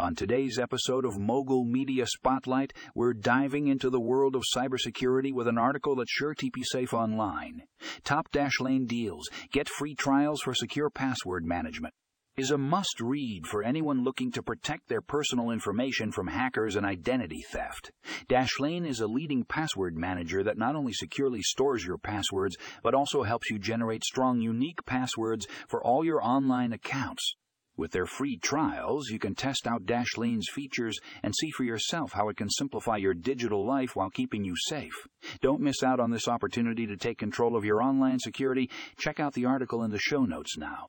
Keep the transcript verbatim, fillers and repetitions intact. On today's episode of Mogul Media Spotlight, we're diving into the world of cybersecurity with an article that's sure to keep you safe online. Top Dashlane deals, get free trials for secure password management, is a must-read for anyone looking to protect their personal information from hackers and identity theft. Dashlane is a leading password manager that not only securely stores your passwords, but also helps you generate strong, unique passwords for all your online accounts. With their free trials, you can test out Dashlane's features and see for yourself how it can simplify your digital life while keeping you safe. Don't miss out on this opportunity to take control of your online security. Check out the article in the show notes now.